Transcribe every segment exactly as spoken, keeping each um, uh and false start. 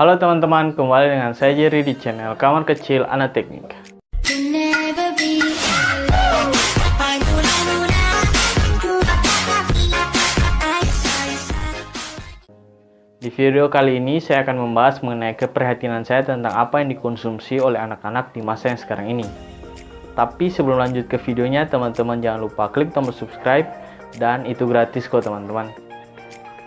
Halo teman-teman, kembali dengan saya Jerry di channel Kamar Kecil Anak Teknik. Di video kali ini saya akan membahas mengenai keprihatinan saya tentang apa yang dikonsumsi oleh anak-anak di masa yang sekarang ini. Tapi sebelum lanjut ke videonya, teman-teman jangan lupa klik tombol subscribe dan itu gratis kok teman-teman.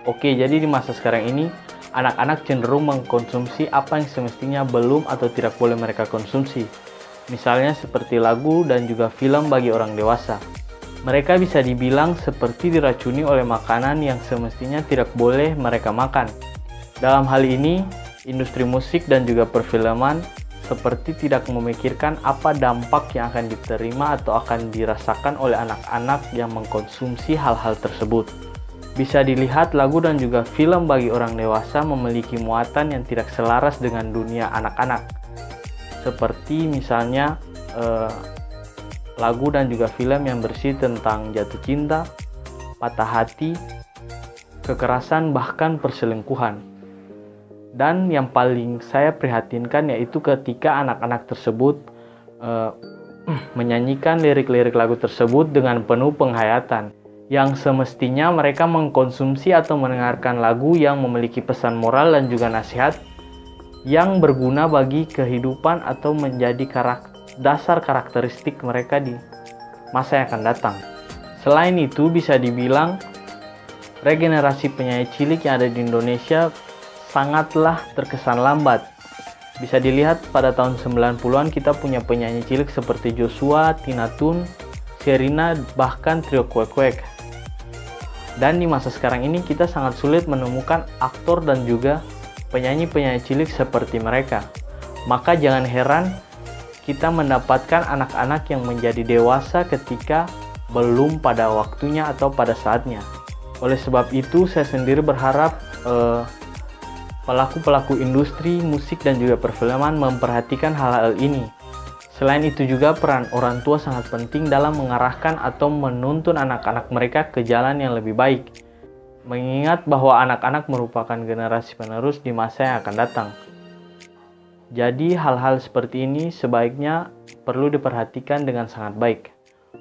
Oke, jadi di masa sekarang ini anak-anak cenderung mengkonsumsi apa yang semestinya belum atau tidak boleh mereka konsumsi. Misalnya seperti lagu dan juga film bagi orang dewasa. Mereka bisa dibilang seperti diracuni oleh makanan yang semestinya tidak boleh mereka makan. Dalam hal ini, industri musik dan juga perfilman seperti tidak memikirkan apa dampak yang akan diterima atau akan dirasakan oleh anak-anak yang mengkonsumsi hal-hal tersebut. Bisa dilihat lagu dan juga film bagi orang dewasa memiliki muatan yang tidak selaras dengan dunia anak-anak. Seperti misalnya eh, lagu dan juga film yang berisi tentang jatuh cinta, patah hati, kekerasan bahkan perselingkuhan. Dan yang paling saya prihatinkan yaitu ketika anak-anak tersebut eh, menyanyikan lirik-lirik lagu tersebut dengan penuh penghayatan. Yang semestinya mereka mengkonsumsi atau mendengarkan lagu yang memiliki pesan moral dan juga nasihat yang berguna bagi kehidupan atau menjadi karak- dasar karakteristik mereka di masa yang akan datang. Selain itu, bisa dibilang regenerasi penyanyi cilik yang ada di Indonesia sangatlah terkesan lambat. Bisa dilihat pada tahun sembilan puluhan kita punya penyanyi cilik seperti Joshua, Tina Tun, Sherina, bahkan Trio Kwek-Kwek. Dan di masa sekarang ini kita sangat sulit menemukan aktor dan juga penyanyi-penyanyi cilik seperti mereka. Maka jangan heran kita mendapatkan anak-anak yang menjadi dewasa ketika belum pada waktunya atau pada saatnya. Oleh sebab itu saya sendiri berharap eh, pelaku-pelaku industri musik dan juga perfilman memperhatikan hal-hal ini. Selain itu juga peran orang tua sangat penting dalam mengarahkan atau menuntun anak-anak mereka ke jalan yang lebih baik. Mengingat bahwa anak-anak merupakan generasi penerus di masa yang akan datang. Jadi hal-hal seperti ini sebaiknya perlu diperhatikan dengan sangat baik.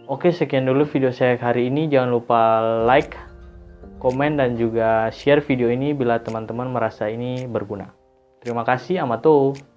Oke, sekian dulu video saya hari ini. Jangan lupa like, komen, dan juga share video ini bila teman-teman merasa ini berguna. Terima kasih, amato.